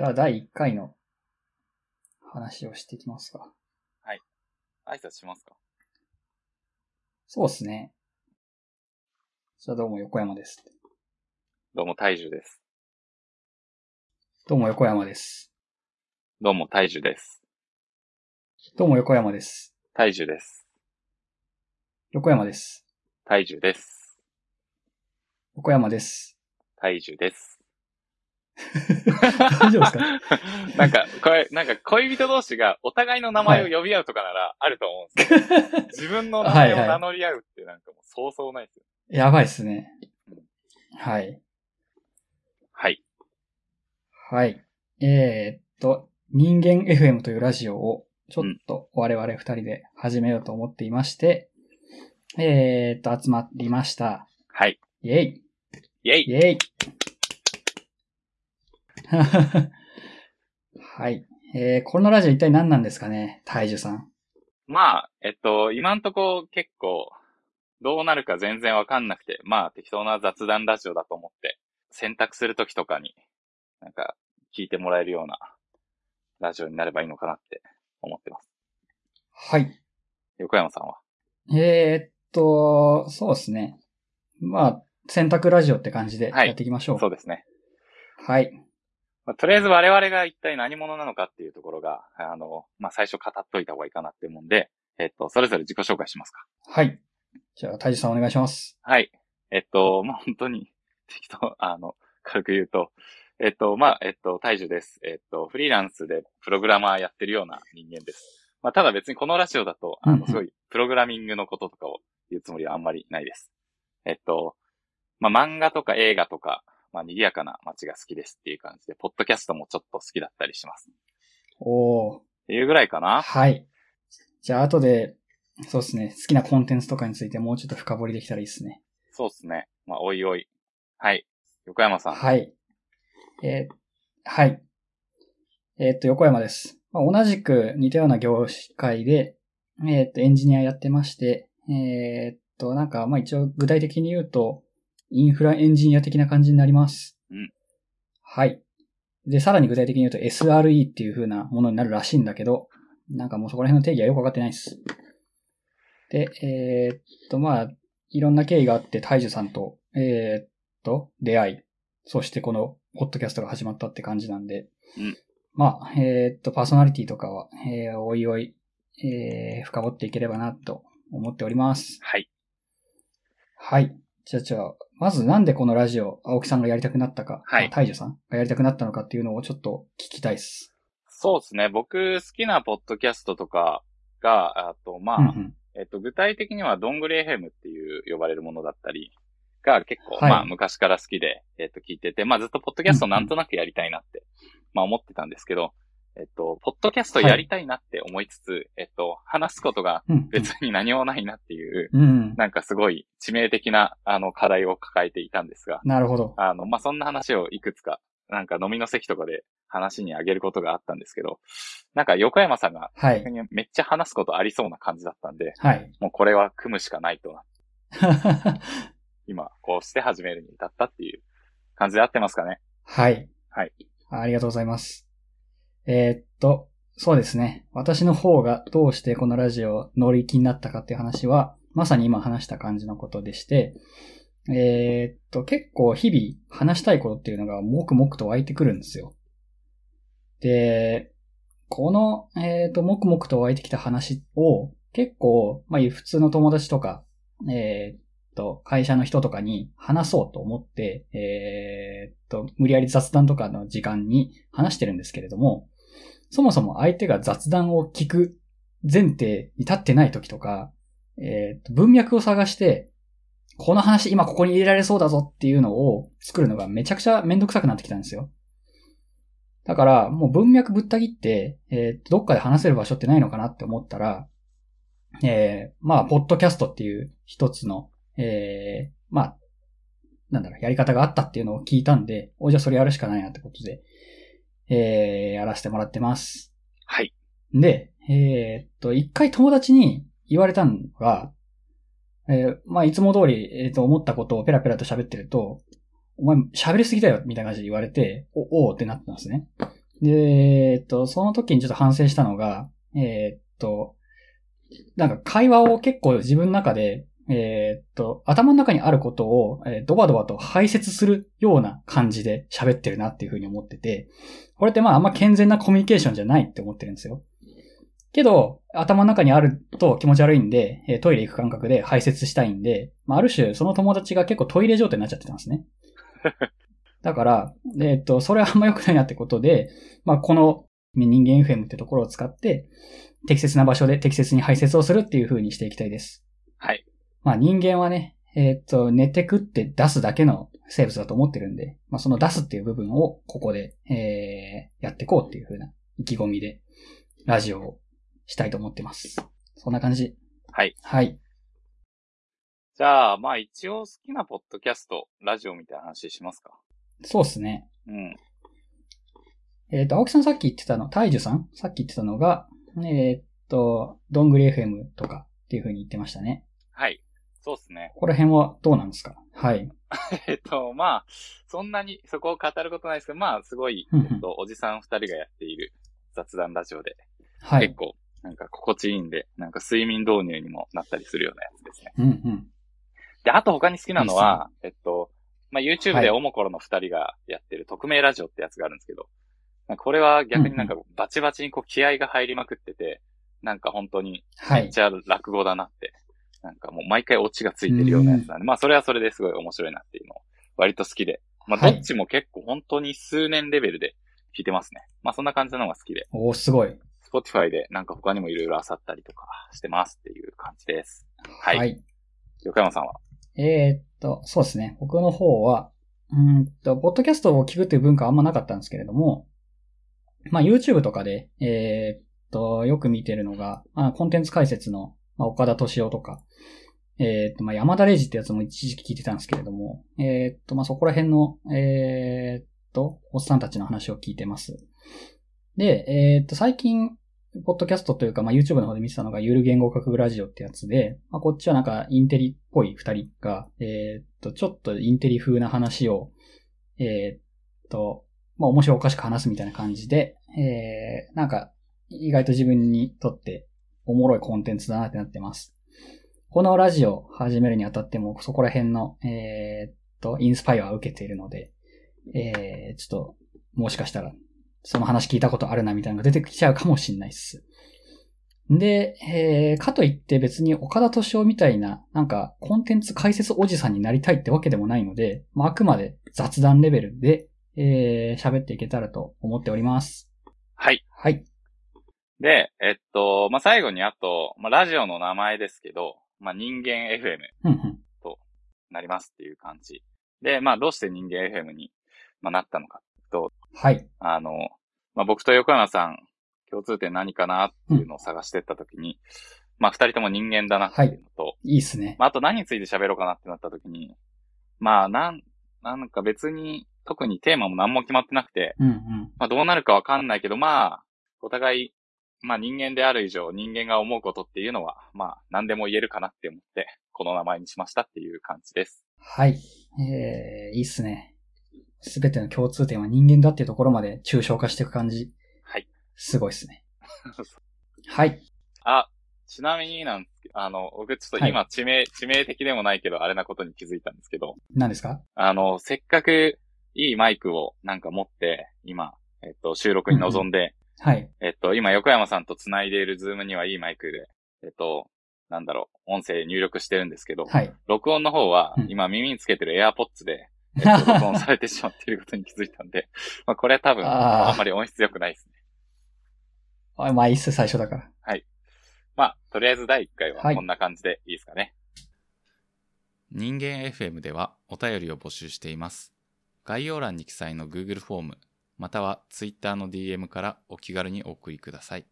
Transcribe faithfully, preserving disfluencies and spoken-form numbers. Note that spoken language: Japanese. じゃあだいいっかいの話をしていきますか。はい。挨拶しますか。そうですね。じゃあどうも横山です。どうも大樹です。どうも横山です。どうも大樹です。どうも横山です。大樹です。横山です。大樹です。横山です。大樹です。大丈夫ですかなんか、これ、なんか恋人同士がお互いの名前を呼び合うとかならあると思うんですけど、はい、自分の名前を名乗り合うってなんかもうそうそうないですよ。やばいっすね。はい。はい。はい。えー、っと、人間 エフエム というラジオをちょっと我々二人で始めようと思っていまして、うん、えー、っと、集まりました。はい。イェイ。イェイ。イェイ。はい、えー。このラジオ一体何なんですかね、大樹さん。まあ、えっと、今んとこ結構、どうなるか全然わかんなくて、まあ、適当な雑談ラジオだと思って、選択するときとかに、なんか、聞いてもらえるような、ラジオになればいいのかなって思ってます。はい。横山さんは？えー、っと、そうですね。まあ、選択ラジオって感じでやっていきましょう。はい、そうですね。はい。まあ、とりあえず我々が一体何者なのかっていうところが、あの、まあ、最初語っといた方がいいかなって思うんで、えっと、それぞれ自己紹介しますか。はい。じゃあ、大樹さんお願いします。はい。えっと、まあ、本当に、適当、あの、軽く言うと、えっと、まあ、えっと、大樹です。えっと、フリーランスでプログラマーやってるような人間です。まあ、ただ別にこのラジオだと、あの、すごい、プログラミングのこととかを言うつもりはあんまりないです。えっと、まあ、漫画とか映画とか、まあ、賑やかな街が好きですっていう感じで、ポッドキャストもちょっと好きだったりします。おー。っていうぐらいかな？はい。じゃあ、後で、そうですね。好きなコンテンツとかについてもうちょっと深掘りできたらいいですね。そうですね。まあ、おいおい。はい。横山さん。はい。えー、はい。えー、っと、横山です。まあ、同じく似たような業界で、えー、っと、エンジニアやってまして、えー、っと、なんか、まあ一応具体的に言うと、インフラエンジニア的な感じになります。うん。はい。で、さらに具体的に言うと エスアールイー っていう風なものになるらしいんだけど、なんかもうそこら辺の定義はよくわかってないです。で、えー、っと、まあ、いろんな経緯があって、大樹さんと、えー、っと、出会い、そしてこの、ポッドキャストが始まったって感じなんで、うん、まあ、えー、っと、パーソナリティとかは、えー、おいおい、えー、深掘っていければな、と思っております。はい。はい。じゃあ、じゃあ、まずなんでこのラジオ、青木さんがやりたくなったか、はい、大樹さんがやりたくなったのかっていうのをちょっと聞きたいです。そうですね。僕、好きなポッドキャストとかが、あと、まあ、うんうんえっと、具体的にはどんぐり エフエム っていう呼ばれるものだったりが結構、はい、まあ昔から好きで、えっと、聞いてて、まあずっとポッドキャストなんとなくやりたいなって、うんうん、まあ思ってたんですけど、えっと、ポッドキャストやりたいなって思いつつ、はい、えっと、話すことが別に何もないなっていう、うんうん、なんかすごい致命的なあの課題を抱えていたんですが、なるほど。あの、まあそんな話をいくつか、なんか飲みの席とかで話にあげることがあったんですけど、なんか横山さんがめっちゃ話すことありそうな感じだったんで、はい、もうこれは組むしかないとな。今、こうして始めるに至ったっていう感じで合ってますかね。はい。はい。ありがとうございます。えー、っと、そうですね。私の方がどうしてこのラジオ乗り気になったかっていう話は、まさに今話した感じのことでして、えー、っと、結構日々話したいことっていうのがもくもくと湧いてくるんですよ。で、この、えー、っと、もくもくと湧いてきた話を結構、まあ、普通の友達とか、えー、っと、会社の人とかに話そうと思って、えー、っと、無理やり雑談とかの時間に話してるんですけれども、そもそも相手が雑談を聞く前提に立ってない時とか、えー、っと、文脈を探して、この話今ここに入れられそうだぞっていうのを作るのがめちゃくちゃめんどくさくなってきたんですよ。だからもう文脈ぶった切って、えー、どっかで話せる場所ってないのかなって思ったら、えー、まあポッドキャストっていう一つの、えー、まあなんだろうやり方があったっていうのを聞いたんで、おじゃあそれやるしかないなってことで、えー、やらせてもらってます。はい。で、えー、っと一回友達に言われたのが。えー、まあ、いつも通り、えっと、思ったことをペラペラと喋ってると、お前喋りすぎだよ、みたいな感じで言われて、お、おーってなったんですね。で、えー、っと、その時にちょっと反省したのが、えー、っと、なんか会話を結構自分の中で、えー、っと、頭の中にあることを、えー、ドバドバと排泄するような感じで喋ってるなっていうふうに思ってて、これってまああんま健全なコミュニケーションじゃないって思ってるんですよ。けど、頭の中にあると気持ち悪いんで、えー、トイレ行く感覚で排泄したいんで、まあある種その友達が結構トイレ状態になっちゃってたんですね。だから、えー、っと、それはあんま良くないなってことで、まあこの人間 エフエム ってところを使って、適切な場所で適切に排泄をするっていう風にしていきたいです。はい。まあ人間はね、えっと、寝て食って出すだけの生物だと思ってるんで、まあその出すっていう部分をここで、えー、やっていこうっていう風な意気込みでラジオをしたいと思ってます。そんな感じ。はい。はい。じゃあ、まあ一応好きなポッドキャスト、ラジオみたいな話しますか？そうですね。うん。えっと、青木さんさっき言ってたの、大樹さんさっき言ってたのが、えー、っと、どんぐり エフエム とかっていう風に言ってましたね。はい。そうですね。ここら辺はどうなんですか？はい。えっと、まあ、そんなにそこを語ることないですけど、まあ、すごい、えっと、おじさん二人がやっている雑談ラジオで、はい、結構、なんか心地いいんで、なんか睡眠導入にもなったりするようなやつですね。うんうん。で、あと他に好きなのは、えっと、まあ、YouTube でおもころの二人がやってる匿名ラジオってやつがあるんですけど、これは逆になんかバチバチにこう気合が入りまくってて、なんか本当にめっちゃ落語だなって、はい、なんかもう毎回オチがついてるようなやつなんで、まあそれはそれですごい面白いなっていうのを割と好きで、まあどっちも結構本当に数年レベルで聞いてますね。まあそんな感じのが好きで。おーすごい。Spotify でなんか他にもいろいろ漁ったりとかしてますっていう感じです。はい。はい、横山さんは？えー、っと、そうですね。僕の方は、うんと、ポッドキャストを聞くっていう文化はあんまなかったんですけれども、まあ YouTube とかで、えー、っと、よく見てるのが、まあ、コンテンツ解説の、まあ、岡田敏夫とか、えー、っと、まあ、山田礼二ってやつも一時期聞いてたんですけれども、えー、っと、まあ、そこら辺の、えー、っと、おっさんたちの話を聞いてます。で、えー、っと、最近、ポッドキャストというか、まあ、YouTube の方で見てたのが、ゆる言語学ラジオってやつで、まあ、こっちはなんか、インテリっぽい二人が、えー、っと、ちょっとインテリ風な話を、えー、っと、まあ面白おかしく話すみたいな感じで、えー、なんか意外と自分にとっておもろいコンテンツだなってなってます。このラジオ始めるにあたってもそこら辺の、えー、っと、インスパイアを受けているので、えー、ちょっともしかしたらその話聞いたことあるなみたいなのが出てきちゃうかもしれないっす。で、えー、かといって別に岡田敏夫みたいななんかコンテンツ解説おじさんになりたいってわけでもないので、まあ、あくまで雑談レベルでえー、喋っていけたらと思っております。はい。はい。で、えっと、まあ、最後にあと、まあ、ラジオの名前ですけど、まあ、人間 エフエム となりますっていう感じ。で、まあ、どうして人間 エフエム に、まあ、なったのかと。はい。あの、まあ、僕と横山さん、共通点何かなっていうのを探してったときに、うん、まあ、二人とも人間だなっていうのと、はい、いいっすね。まあ、あと何について喋ろうかなってなったときに、まあ、なん、なんか別に、特にテーマも何も決まってなくて、うんうん、まあどうなるかわかんないけど、まあ、お互い、まあ人間である以上、人間が思うことっていうのは、まあ何でも言えるかなって思って、この名前にしましたっていう感じです。はい。えー、いいっすね。すべての共通点は人間だっていうところまで抽象化していく感じ。はい。すごいっすね。はい。あ、ちなみになんですけど、あの、僕ちょっと今致命、はい、致命的でもないけど、あれなことに気づいたんですけど。何ですか？あの、せっかく、いいマイクをなんか持って、今、えっと、収録に臨んで、うん、はい。えっと、今、横山さんと繋いでいるズームにはいいマイクで、えっと、なんだろう、音声入力してるんですけど、はい。録音の方は、今、耳につけてるAirPodsで、えっと、録音されてしまっていることに気づいたんで、まあ、これは多分、あんまり音質良くないですね。あ、まあ、いいっす、最初だから。はい。まあ、とりあえずだいいっかいはこんな感じでいいですかね。はい、人間 エフエム ではお便りを募集しています。概要欄に記載の Google フォームまたは Twitter の ディーエム からお気軽にお送りください。